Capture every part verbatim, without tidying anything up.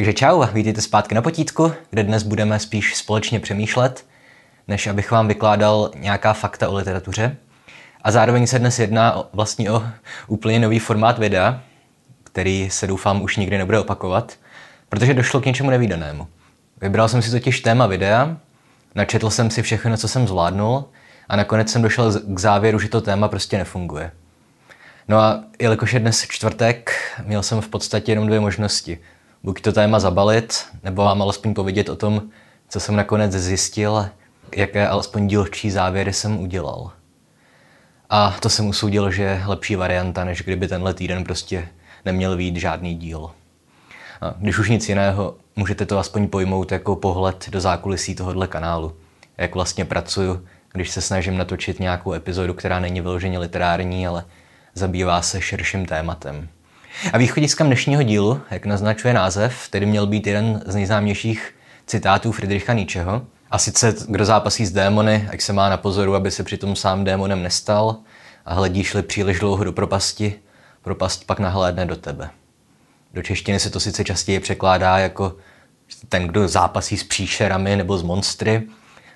Takže čau a vítejte zpátky na Potítku, kde dnes budeme spíš společně přemýšlet, než abych vám vykládal nějaká fakta o literatuře. A zároveň se dnes jedná vlastně o úplně nový formát videa, který se doufám už nikdy nebude opakovat, protože došlo k něčemu nevídanému. Vybral jsem si totiž téma videa, načetl jsem si všechno, co jsem zvládnul, a nakonec jsem došel k závěru, že to téma prostě nefunguje. No a jelikož je dnes čtvrtek, měl jsem v podstatě jenom dvě možnosti. Buď to téma zabalit, nebo vám alespoň povědět o tom, co jsem nakonec zjistil, jaké alespoň dílčí závěry jsem udělal. A to jsem usoudil, že je lepší varianta, než kdyby tenhle týden prostě neměl vyjít žádný díl. A když už nic jiného, můžete to aspoň pojmout jako pohled do zákulisí tohohle kanálu. Jak vlastně pracuju, když se snažím natočit nějakou epizodu, která není vyloženě literární, ale zabývá se širším tématem. A východiskem dnešního dílu, jak naznačuje název, tedy měl být jeden z nejznámějších citátů Friedricha Nietzscheho. A sice, kdo zápasí s démony, ať se má na pozoru, aby se přitom sám démonem nestal, a hledíš-li příliš dlouho do propasti, propast pak nahlédne do tebe. Do češtiny se to sice častěji překládá jako ten, kdo zápasí s příšerami nebo s monstry,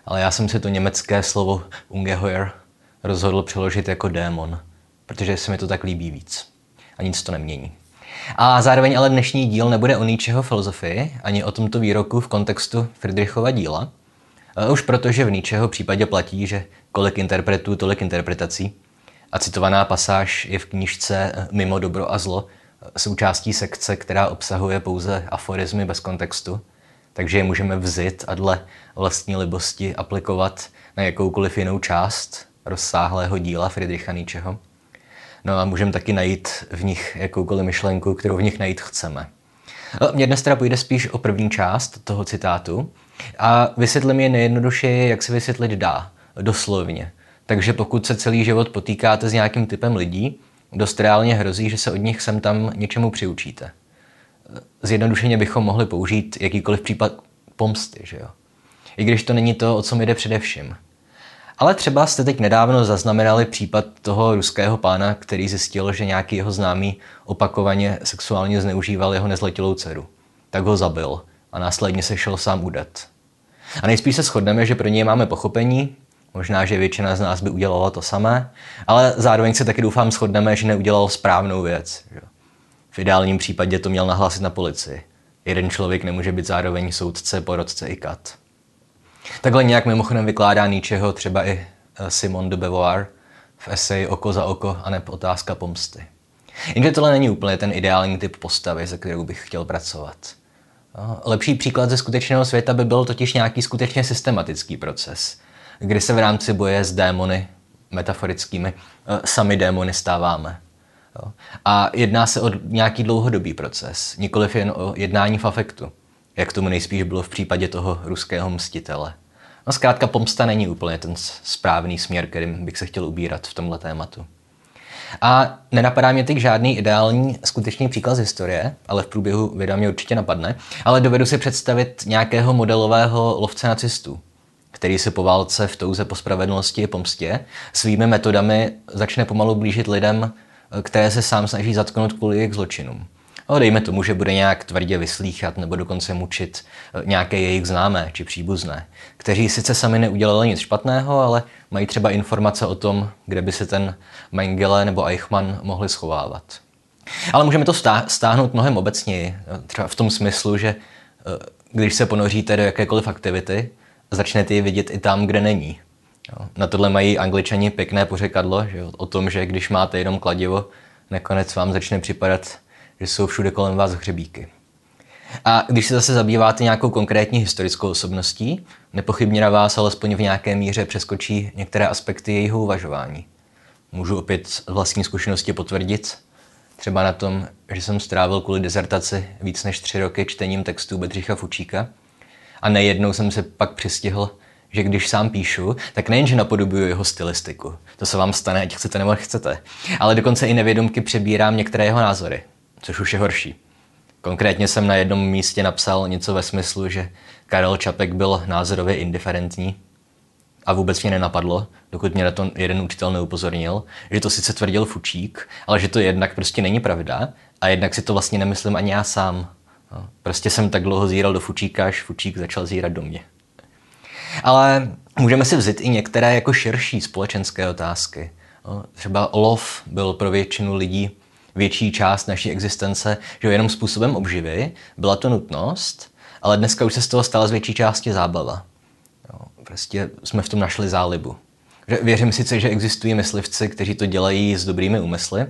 ale já jsem si to německé slovo Ungeheuer rozhodl přeložit jako démon, protože se mi to tak líbí víc. A nic to nemění. A zároveň ale dnešní díl nebude o Nietzscheho filozofii, ani o tomto výroku v kontextu Friedrichova díla. Už protože v Nietzscheho případě platí, že kolik interpretů, tolik interpretací. A citovaná pasáž je v knížce Mimo dobro a zlo součástí sekce, která obsahuje pouze aforismy bez kontextu, takže je můžeme vzít a dle vlastní libosti aplikovat na jakoukoliv jinou část rozsáhlého díla Friedricha Nietzscheho. No a můžeme taky najít v nich jakoukoliv myšlenku, kterou v nich najít chceme. Mně dnes teda půjde spíš o první část toho citátu a vysvětlím je nejjednodušeji, jak se vysvětlit dá, doslovně. Takže pokud se celý život potýkáte s nějakým typem lidí, dost reálně hrozí, že se od nich sem tam něčemu přiučíte. Zjednodušeně bychom mohli použít jakýkoliv případ pomsty, že jo? I když to není to, o co mi jde především. Ale třeba jste teď nedávno zaznamenali případ toho ruského pána, který zjistil, že nějaký jeho známý opakovaně sexuálně zneužíval jeho nezletilou dceru. Tak ho zabil a následně se šel sám udat. A nejspíš se shodneme, že pro něj máme pochopení, možná, že většina z nás by udělala to samé, ale zároveň se taky doufám shodneme, že neudělal správnou věc. V ideálním případě to měl nahlásit na policii. Jeden člověk nemůže být zároveň soudce, porotce i kat. Takhle nějak mimochodem vykládá Nietzscheho třeba i Simone de Beauvoir v eseji Oko za oko a neb otázka pomsty. Jenže tohle není úplně ten ideální typ postavy, se kterou bych chtěl pracovat. Lepší příklad ze skutečného světa by byl totiž nějaký skutečně systematický proces, kdy se v rámci boje s démony, metaforickými, sami démony stáváme. A jedná se o nějaký dlouhodobý proces, nikoliv jen o jednání v afektu, jak tomu nejspíš bylo v případě toho ruského mstitele. No zkrátka pomsta není úplně ten správný směr, kterým bych se chtěl ubírat v tomhle tématu. A nenapadá mě teď žádný ideální skutečný příklad z historie, ale v průběhu videa mě určitě napadne, ale dovedu si představit nějakého modelového lovce nacistů, který se po válce v touze po spravedlnosti i pomstě svými metodami začne pomalu blížit lidem, které se sám snaží zatknout kvůli jejich zločinům. No, dejme tomu, že bude nějak tvrdě vyslýchat nebo dokonce mučit nějaké jejich známé či příbuzné, kteří sice sami neudělali nic špatného, ale mají třeba informace o tom, kde by se ten Mengele nebo Eichmann mohli schovávat. Ale můžeme to stáhnout mnohem obecněji, třeba v tom smyslu, že když se ponoříte do jakékoliv aktivity, začnete ji vidět i tam, kde není. Na tohle mají Angličani pěkné pořekadlo, že o tom, že když máte jenom kladivo, nakonec vám začne připadat, že jsou všude kolem vás hřebíky. A když se zase zabýváte nějakou konkrétní historickou osobností, nepochybně na vás alespoň v nějaké míře přeskočí některé aspekty jejího uvažování. Můžu opět z vlastní zkušenosti potvrdit, třeba na tom, že jsem strávil kvůli dezertaci víc než tři roky čtením textů Bedřicha Fučíka a nejednou jsem se pak přistihl, že když sám píšu, tak nejenže napodobuju jeho stylistiku, to se vám stane, ať chcete nebo nechcete, ale dokonce i nevědomky přebírám některé jeho názory, což už je horší. Konkrétně jsem na jednom místě napsal něco ve smyslu, že Karel Čapek byl názorově indiferentní a vůbec mě nenapadlo, dokud mě na to jeden učitel neupozornil, že to sice tvrdil Fučík, ale že to jednak prostě není pravda a jednak si to vlastně nemyslím ani já sám. Prostě jsem tak dlouho zíral do Fučíka, až Fučík začal zírat do mě. Ale můžeme si vzít i některé jako širší společenské otázky. Třeba lov byl pro většinu lidí větší část naší existence, že jenom způsobem obživy, byla to nutnost, ale dneska už se z toho stala z větší části zábava. Prostě jsme v tom našli zálibu. Věřím sice, že existují myslivci, kteří to dělají s dobrými úmysly,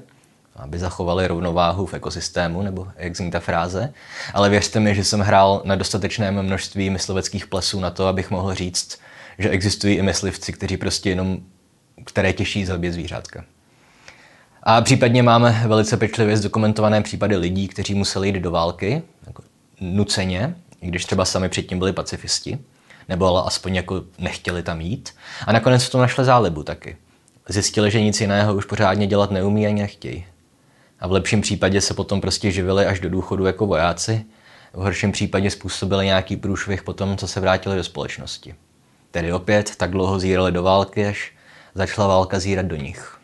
aby zachovali rovnováhu v ekosystému, nebo jak zní ta fráze, ale věřte mi, že jsem hrál na dostatečném množství mysliveckých plesů na to, abych mohl říct, že existují i myslivci, kteří prostě jenom, které těší zabije zvířátka. A případně máme velice pečlivě zdokumentované případy lidí, kteří museli jít do války, jako nuceně, i když třeba sami předtím byli pacifisti, nebo ale aspoň jako nechtěli tam jít. A nakonec v tom našli zálibu taky. Zjistili, že nic jiného už pořádně dělat neumí ani nechtějí. A v lepším případě se potom prostě živili až do důchodu jako vojáci, v horším případě způsobili nějaký průšvih po tom, co se vrátili do společnosti. Tedy opět tak dlouho zírali do války, až začala válka zírat do nich.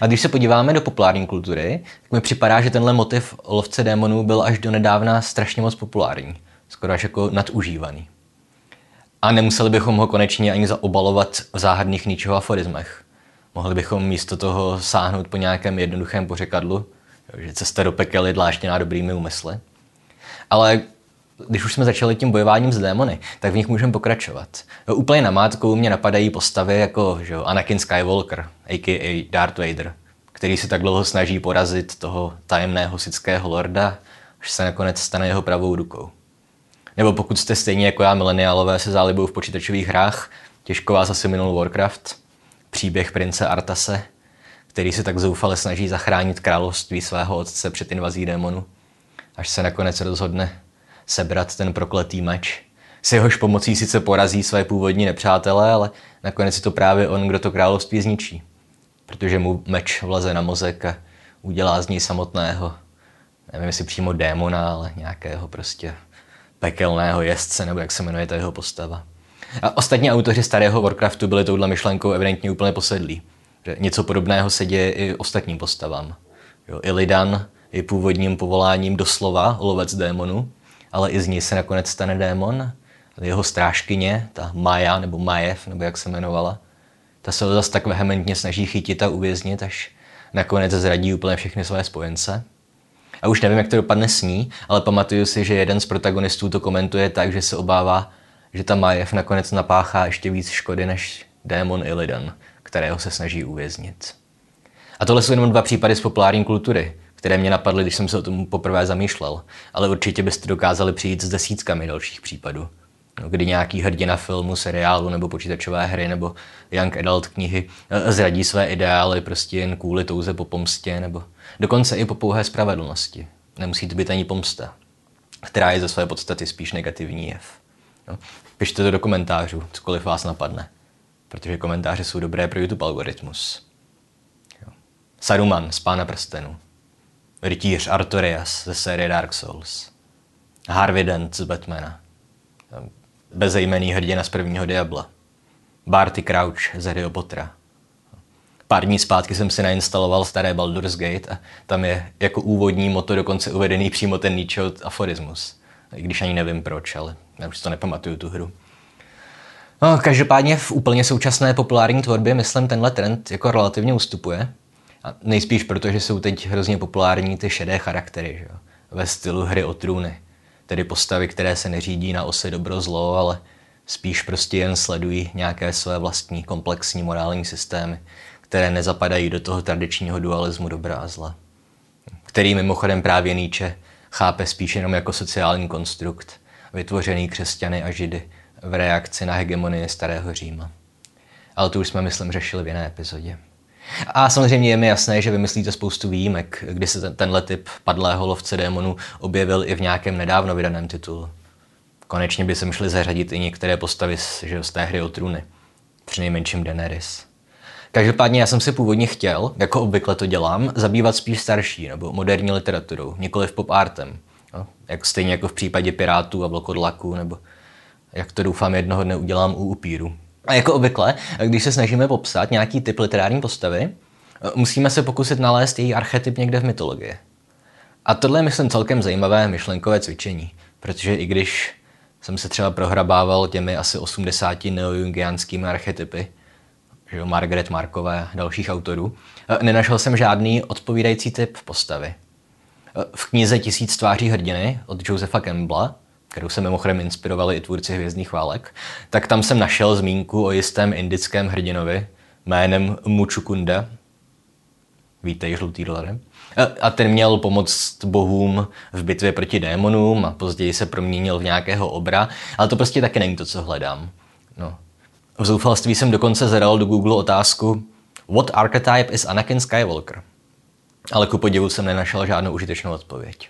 A když se podíváme do populární kultury, tak mi připadá, že tenhle motiv lovce démonů byl až do nedávna strašně moc populární, skoro až jako nadužívaný. A nemuseli bychom ho konečně ani zaobalovat v záhadných Nietzscheho aforismech. Mohli bychom místo toho sáhnout po nějakém jednoduchém pořekadlu, že cesta do pekel je dlážděná dobrými úmysly. Ale když už jsme začali tím bojováním s démony, tak v nich můžeme pokračovat. Úplně namátkou mě napadají postavy jako že Anakin Skywalker, a k a. Darth Vader, který se tak dlouho snaží porazit toho tajemného sithského lorda, až se nakonec stane jeho pravou rukou. Nebo pokud jste stejně jako já mileniálové se zálibou v počítačových hrách, těžko vás asi minul Warcraft, příběh prince Arthase, který se tak zoufale snaží zachránit království svého otce před invazí démonů, až se nakonec rozhodne sebrat ten prokletý meč. S jehož pomocí sice porazí své původní nepřátelé, ale nakonec je to právě on, kdo to království zničí. Protože mu meč vleze na mozek a udělá z něj samotného, nevím jestli přímo démona, ale nějakého prostě pekelného jezdce, nebo jak se jmenuje ta jeho postava. A ostatní autoři starého Warcraftu byli touhle myšlenkou evidentně úplně posedlí. Že něco podobného se děje i ostatním postavám. Jo, Illidan je původním povoláním doslova lovec démonů, ale i z ní se nakonec stane démon. Jeho strážkyně, ta Maja, nebo Maiev, nebo jak se jmenovala, ta se zase tak vehementně snaží chytit a uvěznit, až nakonec zradí úplně všechny své spojence. A už nevím, jak to dopadne s ní, ale pamatuju si, že jeden z protagonistů to komentuje tak, že se obává, že ta Maiev nakonec napáchá ještě víc škody než démon Illidan, kterého se snaží uvěznit. A tohle jsou jenom dva případy z populární kultury, které mě napadly, když jsem se o tom poprvé zamýšlel, ale určitě byste dokázali přijít s desítkami dalších případů, kdy nějaký hrdina filmu, seriálu nebo počítačové hry nebo young adult knihy zradí své ideály prostě jen kvůli touze po pomstě nebo dokonce i po pouhé spravedlnosti. Nemusí to být ani pomsta, která je ze své podstaty spíš negativní jev. No, pište to do komentářů, cokoliv vás napadne, protože komentáře jsou dobré pro YouTube algoritmus. Jo. Saruman z Pána prstenů, rytíř Artorias ze série Dark Souls, Harvey Dent z Batmana, bezejmenný hrdina z prvního Diabla, Barty Crouch z hry o Pottera. Pár dní zpátky jsem si nainstaloval staré Baldur's Gate a tam je jako úvodní moto dokonce uvedený přímo ten Nietzscheho aforismus. I když ani nevím proč, ale já už to nepamatuju tu hru. No, každopádně v úplně současné populární tvorbě, myslím, tenhle trend jako relativně ustupuje. A nejspíš proto, že jsou teď hrozně populární ty šedé charaktery, že jo? Ve stylu hry o trůny. Tedy postavy, které se neřídí na ose dobro-zlo, ale spíš prostě jen sledují nějaké své vlastní komplexní morální systémy, které nezapadají do toho tradičního dualismu dobra a zla, který mimochodem právě Nietzsche chápe spíš jenom jako sociální konstrukt, vytvořený křesťany a židy v reakci na hegemonii starého Říma. Ale to už jsme, myslím, řešili v jiné epizodě. A samozřejmě je mi jasné, že vymyslíte spoustu výjimek, kdy se tenhle typ padlého lovce démonů objevil i v nějakém nedávno vydaném titulu. Konečně by se šli zařadit i některé postavy z té hry o trůny, přinejmenším Daenerys. Každopádně já jsem si původně chtěl, jako obvykle to dělám, zabývat spíš starší nebo moderní literaturou, nikoliv pop-artem. No, jak stejně jako v případě Pirátů a vlkodlaků, nebo jak to doufám jednoho dne udělám u upíru. A jako obvykle, když se snažíme popsat nějaký typ literární postavy, musíme se pokusit nalézt její archetyp někde v mytologii. A tohle je, myslím, celkem zajímavé myšlenkové cvičení, protože i když jsem se třeba prohrabával těmi asi osmdesáti neojungiánskými archetypy, že Margaret Markové a dalších autorů, nenašel jsem žádný odpovídající typ postavy. V knize Tisíc tváří hrdiny od Josefa Campbella, kterou se mimochodem inspirovali i tvůrci Hvězdných válek, tak tam jsem našel zmínku o jistém indickém hrdinovi jménem Mučukunda. Vítej, žlutý dolare. A ten měl pomoct bohům v bitvě proti démonům a později se proměnil v nějakého obra, ale to prostě taky není to, co hledám. No. V zoufalství jsem dokonce zadal do Google otázku What archetype is Anakin Skywalker? Ale ku podivu jsem nenašel žádnou užitečnou odpověď.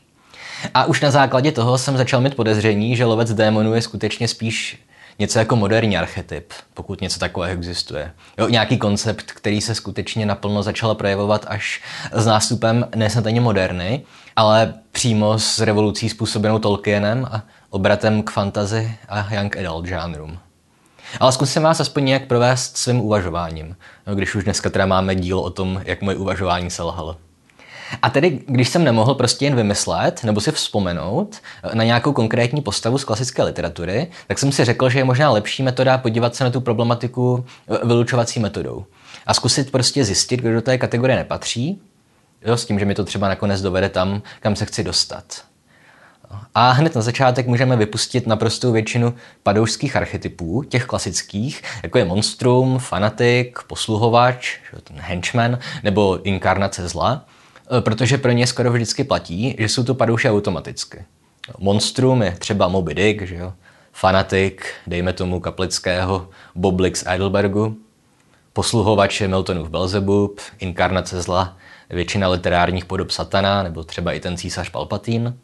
A už na základě toho jsem začal mít podezření, že lovec démonů je skutečně spíš něco jako moderní archetyp, pokud něco takového existuje. Jo, nějaký koncept, který se skutečně naplno začal projevovat až s nástupem nesnad ani moderny, ale přímo s revolucí způsobenou Tolkienem a obratem k fantasy a young adult žánrům. Ale zkusím vás aspoň nějak provést svým uvažováním, no, když už dneska teda máme díl o tom, jak moje uvažování selhalo. A tedy, když jsem nemohl prostě jen vymyslet nebo si vzpomenout na nějakou konkrétní postavu z klasické literatury, tak jsem si řekl, že je možná lepší metoda podívat se na tu problematiku vylučovací metodou. A zkusit prostě zjistit, kdo do té kategorie nepatří, jo, s tím, že mi to třeba nakonec dovede tam, kam se chci dostat. A hned na začátek můžeme vypustit naprostou většinu padoušských archetypů, těch klasických, jako je monstrum, fanatik, posluhovač, ten henchman nebo inkarnace zla, protože pro ně skoro vždycky platí, že jsou to padouše automaticky. Monstrum je třeba Moby Dick, že jo? Fanatik, dejme tomu Kaplického, Boblik z Heidelbergu, posluhovač je Miltonův Belzebub, inkarnace zla, většina literárních podob Satana, nebo třeba i ten císař Palpatín.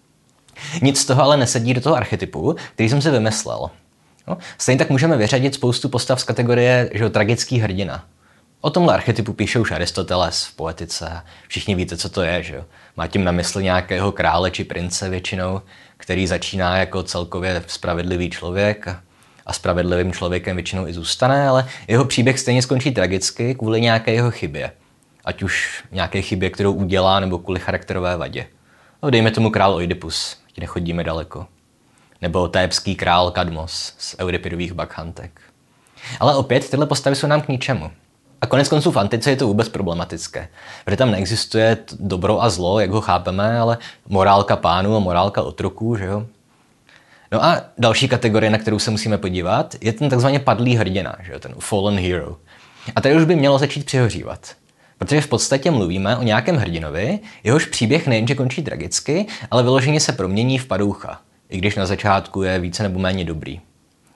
Nic z toho ale nesedí do toho archetypu, který jsem si vymyslel. No, stejně tak můžeme vyřadit spoustu postav z kategorie, že jo, tragický hrdina. O tomhle archetypu píše už Aristoteles v Poetice. Všichni víte, co to je, že jo? Má tím na mysli nějakého krále či prince většinou, který začíná jako celkově spravedlivý člověk a spravedlivým člověkem většinou i zůstane, ale jeho příběh stejně skončí tragicky kvůli nějaké jeho chybě. Ať už nějaké chybě, kterou udělá, nebo kvůli charakterové vadě. No, dejme tomu král Oidipus, ať nechodíme daleko. Nebo thébský král Kadmos z Euripidových Bakchantek. Ale opět tyhle postavy jsou nám k ničemu. A koneckonců v antice je to vůbec problematické, protože tam neexistuje dobro a zlo, jak ho chápeme, ale morálka pánů a morálka otroků, že jo? No a další kategorie, na kterou se musíme podívat, je ten takzvaně padlý hrdina, že jo? Ten fallen hero. A tady už by mělo začít přihořívat, protože v podstatě mluvíme o nějakém hrdinovi, jehož příběh nejenže končí tragicky, ale vyloženě se promění v padoucha, i když na začátku je více nebo méně dobrý.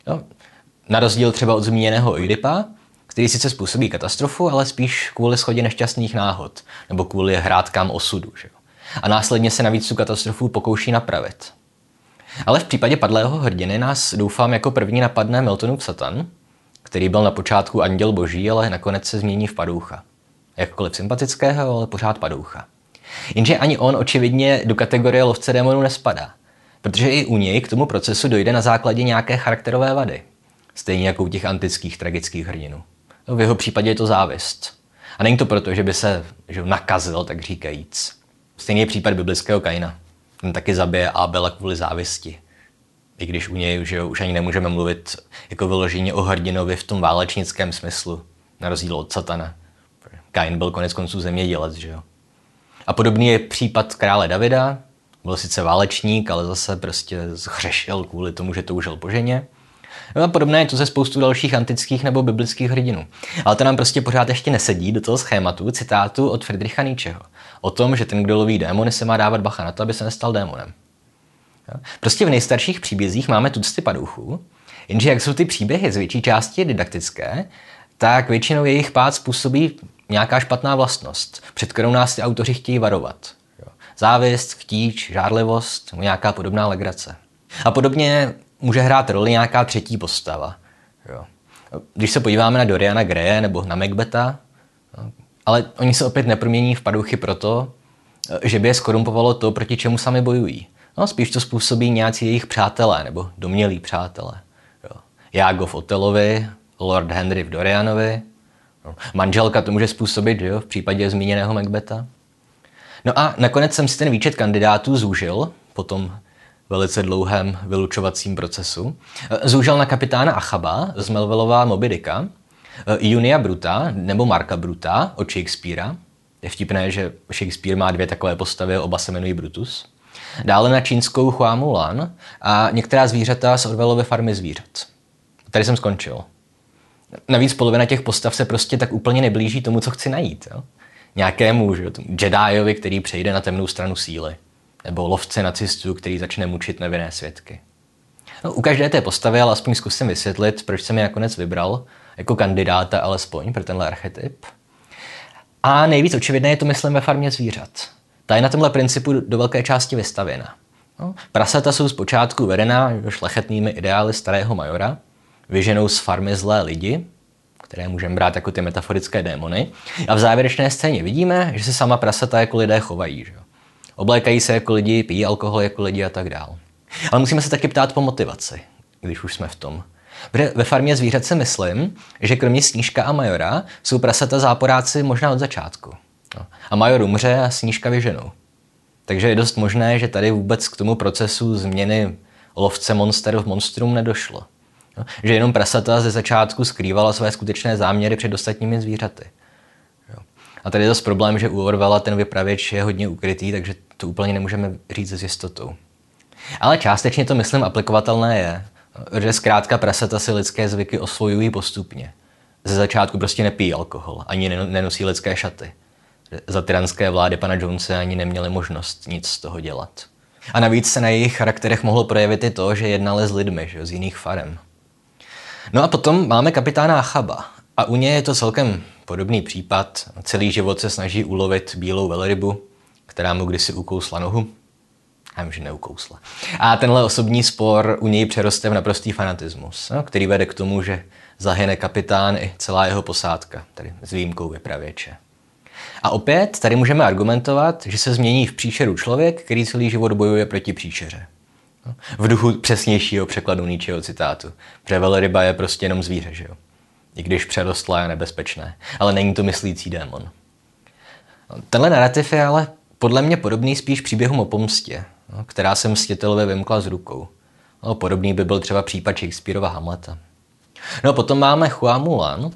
No, na rozdíl třeba od zmíněného Oidipa, který sice způsobí katastrofu, ale spíš kvůli shodě nešťastných náhod, nebo kvůli hrádkám osudu. Že? A následně se navíc tu katastrofu pokouší napravit. Ale v případě padlého hrdiny nás, doufám, jako první napadne Miltonův Satan, který byl na počátku anděl boží, ale nakonec se změní v padoucha. Jakkoliv sympatického, ale pořád padoucha. Jenže ani on očividně do kategorie lovce démonů nespadá, protože i u něj k tomu procesu dojde na základě nějaké charakterové vady, stejně jako u těch antických tragických hrdinů. V jeho případě je to závist. A není to proto, že by se že nakazil, tak říkajíc. Stejný je případ biblického Kaina. Ten taky zabije Abela kvůli závisti. I když u něj že už ani nemůžeme mluvit jako vyloženě o hrdinovi v tom válečnickém smyslu, na rozdíl od Satana. Kain byl koneckonců zemědělec, že jo. A podobný je případ krále Davida. Byl sice válečník, ale zase prostě zhřešil kvůli tomu, že toužil po ženě. No a podobné je to ze spoustu dalších antických nebo biblických hrdinů. Ale to nám prostě pořád ještě nesedí do toho schématu citátu od Friedricha Nietzscheho. O tom, že ten, kdo loví démony, se má dávat bacha na to, aby se nestal démonem. Prostě v nejstarších příbězích máme tucty padouchů, jenže jak jsou ty příběhy z větší části didaktické, tak většinou jejich pád způsobí nějaká špatná vlastnost, před kterou nás ty autoři chtějí varovat. Závist, chtíč, žárlivost, nějaká podobná legrace. A podobně může hrát roli nějaká třetí postava. Jo. Když se podíváme na Doriana Greje nebo na Macbetha, ale oni se opět nepromění v padouchy proto, že by je skorumpovalo to, proti čemu sami bojují. No, spíš to způsobí nějací jejich přátelé nebo domnělí přátelé. Jo. Iago v Otelovi, Lord Henry v Dorianovi, manželka to může způsobit, jo, v případě zmíněného Macbetha. No a nakonec jsem si ten výčet kandidátů zúžil, potom velice dlouhém vylučovacím procesu. Zúžil na kapitána Achaba z Melvillova Moby Dicka, Junia Bruta nebo Marka Bruta od Shakespearea. Je vtipné, že Shakespeare má dvě takové postavy, oba se jmenují Brutus. Dále na čínskou Hua Mulan a některá zvířata z Orwellovy Farmy zvířat. Tady jsem skončil. Navíc polovina těch postav se prostě tak úplně neblíží tomu, co chci najít. Jo? Nějakému že, Jediovi, který přejde na temnou stranu síly. Nebo lovce nacistů, který začne mučit nevinné svědky. No, u každé té postavy, ale aspoň zkusím vysvětlit, proč jsem je nakonec vybral, jako kandidáta alespoň pro tenhle archetyp. A nejvíc očividné je to, myslím, ve Farmě zvířat. Ta je na tomhle principu do velké části vystavěna. No, prasata jsou zpočátku vedena šlechetnými ideály starého majora, vyženou z farmy zlé lidi, které můžeme brát jako ty metaforické démony. A v závěrečné scéně vidíme, že se sama prasata jako lidé chovají. Že? Oblékají se jako lidi, pijí alkohol jako lidi a tak dál. Ale musíme se taky ptát po motivaci, když už jsme v tom. Ve Farmě zvířat si myslím, že kromě Snížka a Majora jsou prasata záporáci možná od začátku. A Major umře a Snížka vyženou. Takže je dost možné, že tady vůbec k tomu procesu změny lovce monster v monstrum nedošlo. Že jenom prasata ze začátku skrývala své skutečné záměry před ostatními zvířaty. A tady je zase problém, že u Orwella ten vypravěč je hodně ukrytý, takže to úplně nemůžeme říct s jistotou. Ale částečně to, myslím, aplikovatelné je. Že zkrátka prasata si lidské zvyky osvojují postupně. Ze začátku prostě nepijí alkohol, ani nenosí lidské šaty. Za tyranské vlády pana Jonese ani neměli možnost nic z toho dělat. A navíc se na jejich charakterech mohlo projevit i to, že jednali s lidmi, že, z jiných farem. No a potom máme kapitána Achaba. A u něj je to celkem podobný případ. Celý život se snaží ulovit bílou velrybu, která mu kdysi ukousla nohu. Já vím, že neukousla. A tenhle osobní spor u něj přeroste v naprostý fanatismus, který vede k tomu, že zahyne kapitán i celá jeho posádka, tedy s výjimkou vypravěče. A opět tady můžeme argumentovat, že se změní v příšeru člověk, který celý život bojuje proti příšeře. V duchu přesnějšího překladu Nietzscheho citátu. Protože velryba je prostě jenom zvíře, že jo? I když přerostlá je nebezpečné, ale není to myslící démon. Tenhle narrativ je ale podle mě podobný spíš příběhům o pomstě, která jsem Stětelovi vymkla z rukou. No, podobný by byl třeba případ Shakespearova Hamleta. No a potom máme Hua Mulan,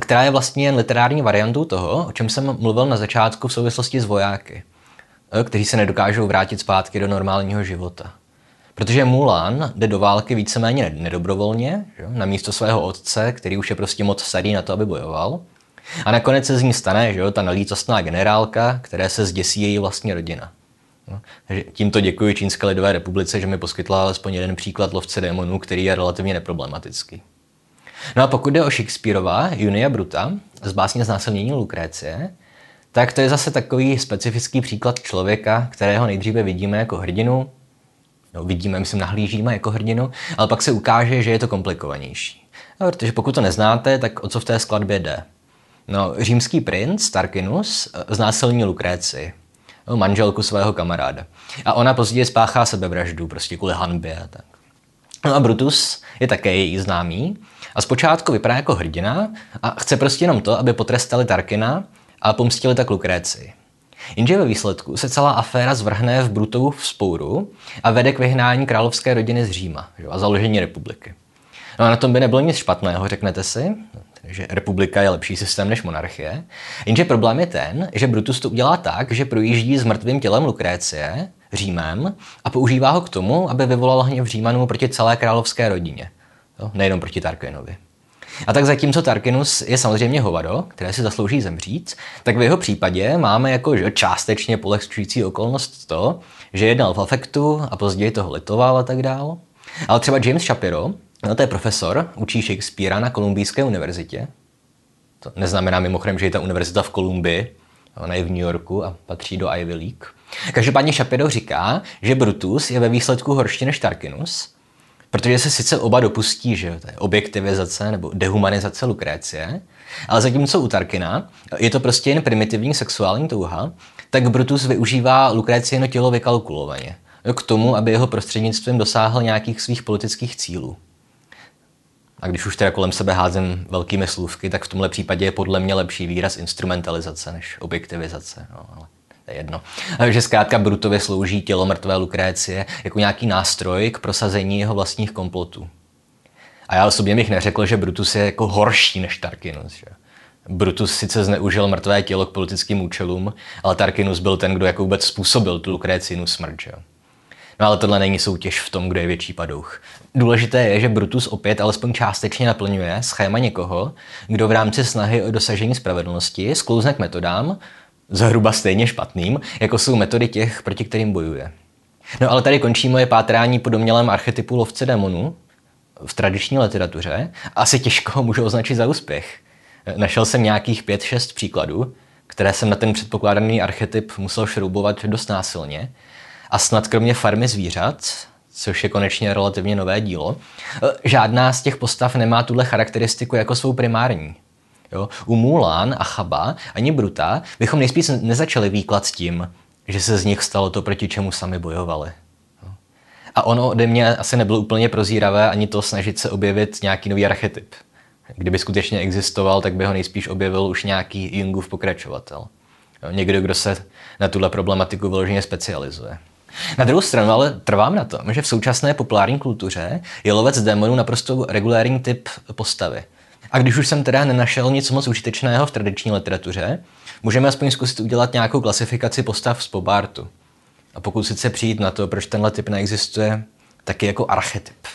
která je vlastně jen literární variantou toho, o čem jsem mluvil na začátku v souvislosti s vojáky, kteří se nedokážou vrátit zpátky do normálního života. Protože Mulan jde do války víceméně nedobrovolně, že? Na místo svého otce, který už je prostě moc starý na to, aby bojoval. A nakonec se z ní stane, že jo, ta nelítostná generálka, které se zděsí její vlastní rodina. No, tímto děkuji Čínské lidové republice, že mi poskytla alespoň jeden příklad lovce démonů, který je relativně neproblematický. No a pokud jde o Shakespearova Junia Bruta z básně Znásilnění Lukrécie, tak to je zase takový specifický příklad člověka, kterého nejdříve vidíme jako hrdinu, no, vidíme, myslím, nahlížíme jako hrdinu, ale pak se ukáže, že je to komplikovanější. No, protože pokud to neznáte, tak o co v té skladbě jde? No, římský princ Tarquinius znásilní Lukrécii, manželku svého kamaráda. A ona později spáchá sebevraždu, prostě kvůli hanbě a tak. No a Brutus je také její známý a zpočátku vypadá jako hrdina a chce prostě jenom to, aby potrestali Tarquina a pomstili tak Lukrécii. Jenže ve výsledku se celá aféra zvrhne v Brutovu vzpouru a vede k vyhnání královské rodiny z Říma a založení republiky. No a na tom by nebylo nic špatného, řeknete si, že republika je lepší systém než monarchie. Jenže problém je ten, že Brutus to udělá tak, že projíždí s mrtvým tělem Lukrécie, Římem, a používá ho k tomu, aby vyvolal hněv Římanů proti celé královské rodině. No, nejenom proti Tarquinovi. A tak zatímco Tarquinius je samozřejmě hovado, které si zaslouží zemřít, tak v jeho případě máme jako že částečně polehčující okolnost to, že jednal v afektu a později toho litoval a tak dál. Ale třeba James Shapiro, no to je profesor, učí Shakespearea na Kolumbijské univerzitě. To neznamená mimochodem, že je ta univerzita v Kolumbii, ona je v New Yorku a patří do Ivy League. Každopádně Shapiro říká, že Brutus je ve výsledku horší než Tarquinius, protože se sice oba dopustí, že to je objektivizace nebo dehumanizace Lukrécie, ale zatímco u Tarquina je to prostě jen primitivní sexuální touha, tak Brutus využívá Lukrécieno tělo vykalkulovaně k tomu, aby jeho prostřednictvím dosáhl nějakých svých politických cílů. A když už teda kolem sebe házím velkými slůvky, tak v tomhle případě je podle mě lepší výraz instrumentalizace než objektivizace. No, ale to je jedno. Že zkrátka Brutově slouží tělo mrtvé Lukrécie jako nějaký nástroj k prosazení jeho vlastních komplotů. A já osobně bych neřekl, že Brutus je jako horší než Tarquinius, že? Brutus sice zneužil mrtvé tělo k politickým účelům, ale Tarquinius byl ten, kdo jako vůbec způsobil tu Lukrécinu smrt, že? No ale tohle není soutěž v tom, kdo je větší padouch. Důležité je, že Brutus opět alespoň částečně naplňuje schéma někoho, kdo v rámci snahy o dosažení spravedlnosti sklouzne k metodám, zhruba stejně špatným, jako jsou metody těch, proti kterým bojuje. No ale tady končí moje pátrání po domnělém archetypu lovce démonů v tradiční literatuře. Asi těžko můžu označit za úspěch. Našel jsem nějakých pět šest příkladů, které jsem na ten předpokládaný archetyp musel šroubovat dost násilně. A snad kromě Farmy zvířat, což je konečně relativně nové dílo, žádná z těch postav nemá tuhle charakteristiku jako svou primární. Jo? U Mulan, Achaba ani Bruta bychom nejspíš nezačali výklad s tím, že se z nich stalo to, proti čemu sami bojovali. Jo? A ono ode mě asi nebylo úplně prozíravé ani to snažit se objevit nějaký nový archetyp. Kdyby skutečně existoval, tak by ho nejspíš objevil už nějaký Jungův pokračovatel. Jo? Někdo, kdo se na tuhle problematiku vyloženě specializuje. Na druhou stranu ale trvám na tom, že v současné populární kultuře je lovec démonů naprosto regulární typ postavy. A když už jsem teda nenašel nic moc užitečného v tradiční literatuře, můžeme aspoň zkusit udělat nějakou klasifikaci postav z Pobartu. A pokusit se přijít na to, proč tenhle typ neexistuje, taky jako archetyp.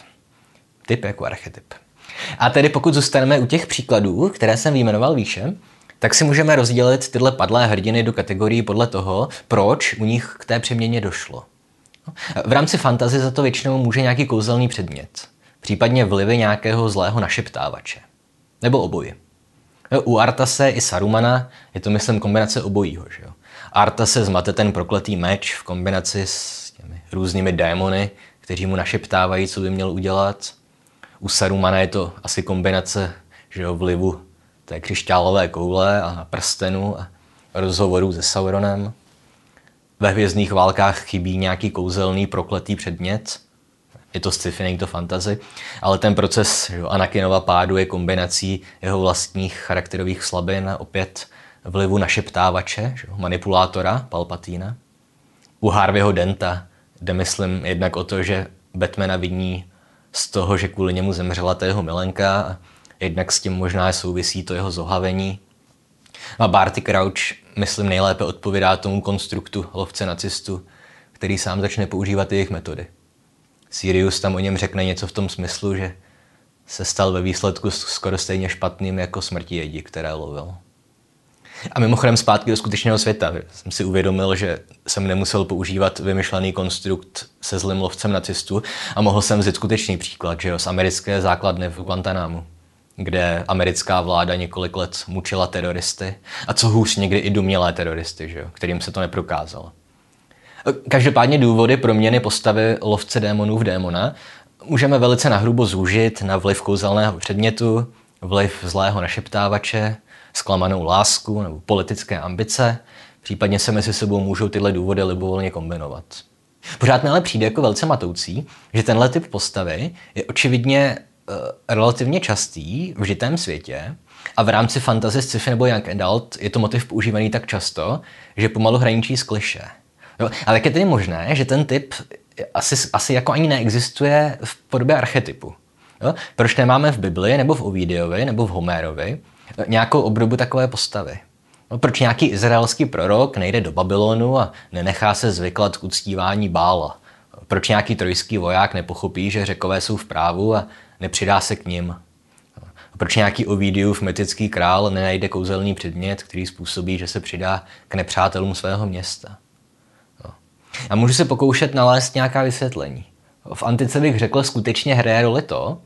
Typ jako archetyp. A tedy pokud zůstaneme u těch příkladů, které jsem vyjmenoval výše, tak si můžeme rozdělit tyhle padlé hrdiny do kategorií podle toho, proč u nich k té přeměně došlo. V rámci fantasy za to většinou může nějaký kouzelný předmět, případně vlivy nějakého zlého našeptávače. Nebo obojí. U Arthase i Sarumana je to, myslím, kombinace obojího. Že jo? Arthase zmate ten prokletý meč v kombinaci s těmi různými démony, kteří mu našeptávají, co by měl udělat. U Sarumana je to asi kombinace, že jo, vlivu té křišťálové koule a prstenů a rozhovorů se Sauronem. Ve Hvězdných válkách chybí nějaký kouzelný prokletý předmět. Je to sci-fi, není to fantasy, ale ten proces Anakinova pádu je kombinací jeho vlastních charakterových slabin a opět vlivu našeptávače, manipulátora, Palpatína. U Harveyho Denta jde, myslím, jednak o to, že Batmana viní z toho, že kvůli němu zemřela ta jeho milenka a jednak s tím možná souvisí to jeho zohavení. A Barty Crouch, myslím, nejlépe odpovídá tomu konstruktu lovce nacistu, který sám začne používat jejich metody. Sirius tam o něm řekne něco v tom smyslu, že se stal ve výsledku skoro stejně špatným jako smrti jedi, které lovil. A mimochodem zpátky do skutečného světa. Jsem si uvědomil, že jsem nemusel používat vymyšlený konstrukt se zlým lovcem nacistů a mohl jsem vzít skutečný příklad, že jo, z americké základny v Guantanámu, kde americká vláda několik let mučila teroristy a co hůř někdy i domnělé teroristy, že jo, kterým se to neprokázalo. Každopádně důvody proměny postavy lovce démonů v démona můžeme velice nahrubo zúžit na vliv kouzelného předmětu, vliv zlého našeptávače, zklamanou lásku nebo politické ambice, případně se mezi sebou můžou tyhle důvody libovolně kombinovat. Pořád mi ale přijde jako velice matoucí, že tenhle typ postavy je očividně e, relativně častý v žitém světě a v rámci fantasy, sci-fi nebo young adult je to motiv používaný tak často, že pomalu hraničí s klišé. No, ale tak je tedy možné, že ten typ asi, asi jako ani neexistuje v podobě archetypu. No, proč nemáme v Biblii, nebo v Ovidiovi, nebo v Homérovi nějakou obdobu takové postavy? No, proč nějaký izraelský prorok nejde do Babylonu a nenechá se zvyklat k uctívání Bála? Proč nějaký trojský voják nepochopí, že Řekové jsou v právu a nepřidá se k nim? No, proč nějaký Ovidiův mytický král nenajde kouzelný předmět, který způsobí, že se přidá k nepřátelům svého města? A můžu se pokoušet nalézt nějaká vysvětlení. V antice bych řekl, skutečně hraje roli to,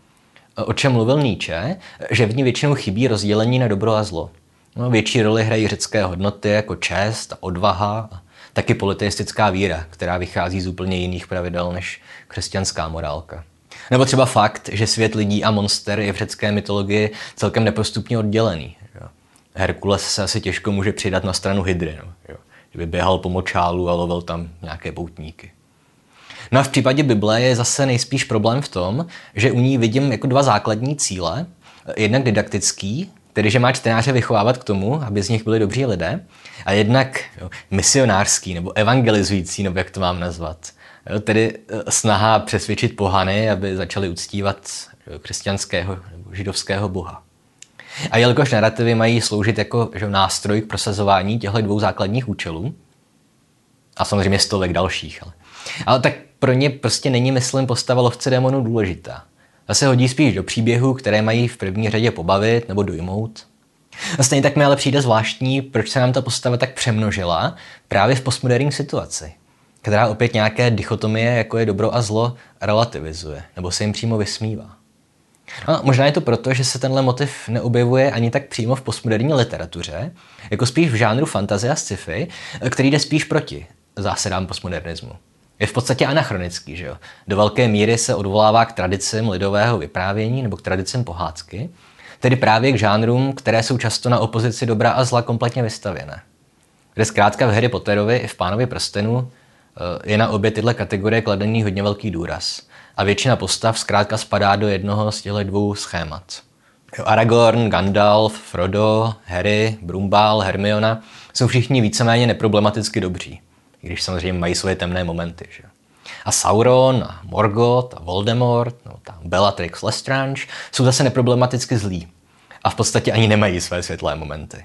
o čem mluvil Nietzsche, že v ní většinou chybí rozdělení na dobro a zlo. No, větší roli hrají řecké hodnoty jako čest a odvaha, a taky politeistická víra, která vychází z úplně jiných pravidel než křesťanská morálka. Nebo třeba fakt, že svět lidí a monster je v řecké mytologii celkem nepostupně oddělený. Herkules se asi těžko může přidat na stranu Hydry. No. Kdyby běhal po močálu a lovil tam nějaké poutníky. No a v případě Bible je zase nejspíš problém v tom, že u ní vidím jako dva základní cíle. Jednak didaktický, Tedy, že má čtenáře vychovávat k tomu, aby z nich byli dobří lidé, a jednak jo, misionářský nebo evangelizující, nebo jak to mám nazvat. Jo, tedy snaha přesvědčit pohany, aby začali uctívat křesťanského nebo židovského boha. A jelikož narrativy mají sloužit jako že, nástroj k prosazování těchto dvou základních účelů, a samozřejmě stovek dalších, ale, ale tak pro ně prostě není, myslím, postava lovce démonů důležitá. Ta se hodí spíš do příběhů, které mají v první řadě pobavit nebo dojmout. A stejně tak mi ale přijde zvláštní, proč se nám ta postava tak přemnožila právě v postmoderní situaci, která opět nějaké dichotomie, jako je dobro a zlo, relativizuje nebo se jim přímo vysmívá. No, možná je to proto, že se tenhle motiv neobjevuje ani tak přímo v postmoderní literatuře, jako spíš v žánru fantasy a sci-fi, který jde spíš proti zásadám postmodernismu. Je v podstatě anachronický, že jo? Do velké míry se odvolává k tradicím lidového vyprávění nebo k tradicím pohádky, tedy právě k žánrům, které jsou často na opozici dobra a zla kompletně vystavěné. Kde zkrátka v Harry Potterovi i v Pánovi prstenů je na obě tyhle kategorie kladený hodně velký důraz. A většina postav zkrátka spadá do jednoho z těchto dvou schémat. Aragorn, Gandalf, Frodo, Harry, Brumbál, Hermiona jsou všichni víceméně neproblematicky dobří, i když samozřejmě mají svoje temné momenty. Že? A Sauron, a Morgoth, a Voldemort, no, ta Bellatrix Lestrange jsou zase neproblematicky zlí a v podstatě ani nemají své světlé momenty.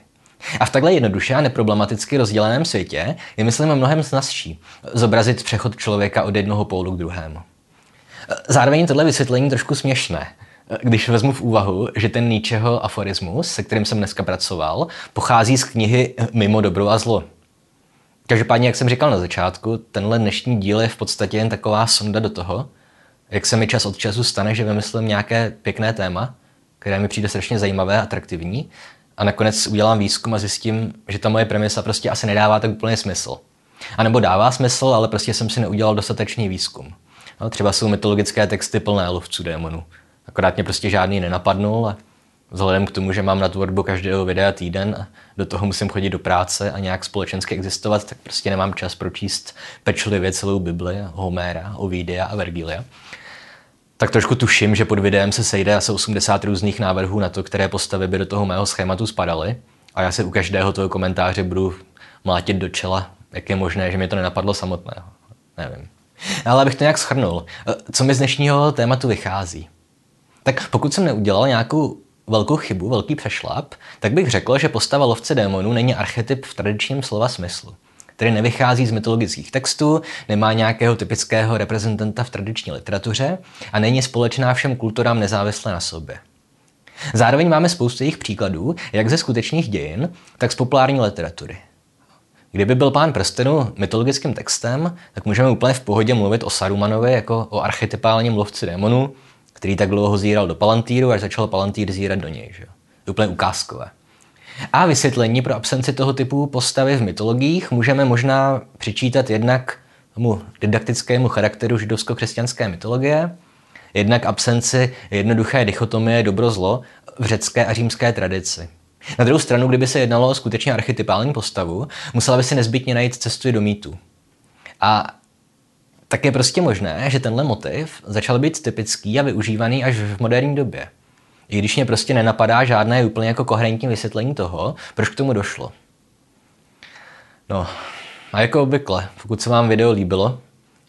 A v takhle jednoduše a neproblematicky rozděleném světě je, myslím, mnohem snazší zobrazit přechod člověka od jednoho pólu k druhému. Zároveň je tohle vysvětlení trošku směšné, když vezmu v úvahu, že ten Nietzscheho aforismus, se kterým jsem dneska pracoval, pochází z knihy Mimo dobro a zlo. Každopádně, jak jsem říkal na začátku, tenhle dnešní díl je v podstatě jen taková sonda do toho, jak se mi čas od času stane, že vymyslím nějaké pěkné téma, které mi přijde strašně zajímavé a atraktivní, a nakonec udělám výzkum a zjistím, že ta moje premisa prostě asi nedává tak úplně smysl. A nebo dává smysl, ale prostě jsem si neudělal dostatečný výzkum. No, třeba jsou mytologické texty plné lovců démonů. Akorát mě prostě žádný nenapadnul a vzhledem k tomu, že mám na tvorbu každého videa týden a do toho musím chodit do práce a nějak společensky existovat, tak prostě nemám čas pročíst pečlivě celou Bibli, Homéra, Ovidia a Vergilia. Tak trošku tuším, že pod videem se sejde asi osmdesát různých návrhů na to, které postavy by do toho mého schématu spadaly, a já se u každého toho komentáře budu mlátit do čela, jak je možné, že mě to nenapadlo samotného. Nevím. Ale abych to nějak shrnul, co mi z dnešního tématu vychází. Tak pokud jsem neudělal nějakou velkou chybu, velký přešlap, tak bych řekl, že postava lovce démonů není archetyp v tradičním slova smyslu. Tedy nevychází z mytologických textů, nemá nějakého typického reprezentanta v tradiční literatuře a není společná všem kulturám nezávisle na sobě. Zároveň máme spoustu jejich příkladů, jak ze skutečných dějin, tak z populární literatury. Kdyby byl Pán prstenů mytologickým textem, tak můžeme úplně v pohodě mluvit o Sarumanovi jako o archetypálním lovci démonů, který tak dlouho zíral do Palantíru, až začal Palantýr zírat do něj. Že? Úplně ukázkové. A vysvětlení pro absenci toho typu postavy v mytologiích můžeme možná přičítat jednak tomu didaktickému charakteru židovsko-křesťanské mytologie, jednak absenci jednoduché dichotomie dobro-zlo v řecké a římské tradici. Na druhou stranu, kdyby se jednalo o skutečně archetypální postavu, musela by si nezbytně najít cestu do mýtů. A tak je prostě možné, že tenhle motiv začal být typický a využívaný až v moderní době. I když mě prostě nenapadá žádné úplně jako koherentní vysvětlení toho, proč k tomu došlo. No, a jako obvykle, pokud se vám video líbilo,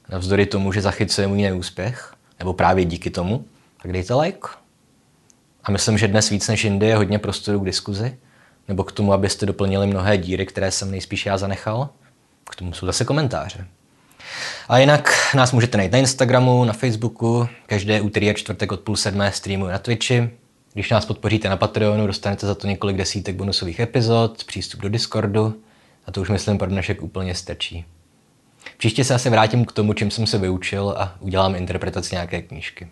navzdory tomu, že zachycuje můj neúspěch, nebo právě díky tomu, tak dejte like. A myslím, že dnes víc než jindy je hodně prostoru k diskuzi, nebo k tomu, abyste doplnili mnohé díry, které jsem nejspíš já zanechal. K tomu jsou zase komentáře. A jinak nás můžete najít na Instagramu, na Facebooku, každé úterý a čtvrtek od půl sedmé streamuji na Twitchi. Když nás podpoříte na Patreonu, dostanete za to několik desítek bonusových epizod, přístup do Discordu, a to už myslím pro dnešek úplně stačí. Příště se asi vrátím k tomu, čím jsem se vyučil, a udělám interpretaci nějaké knížky.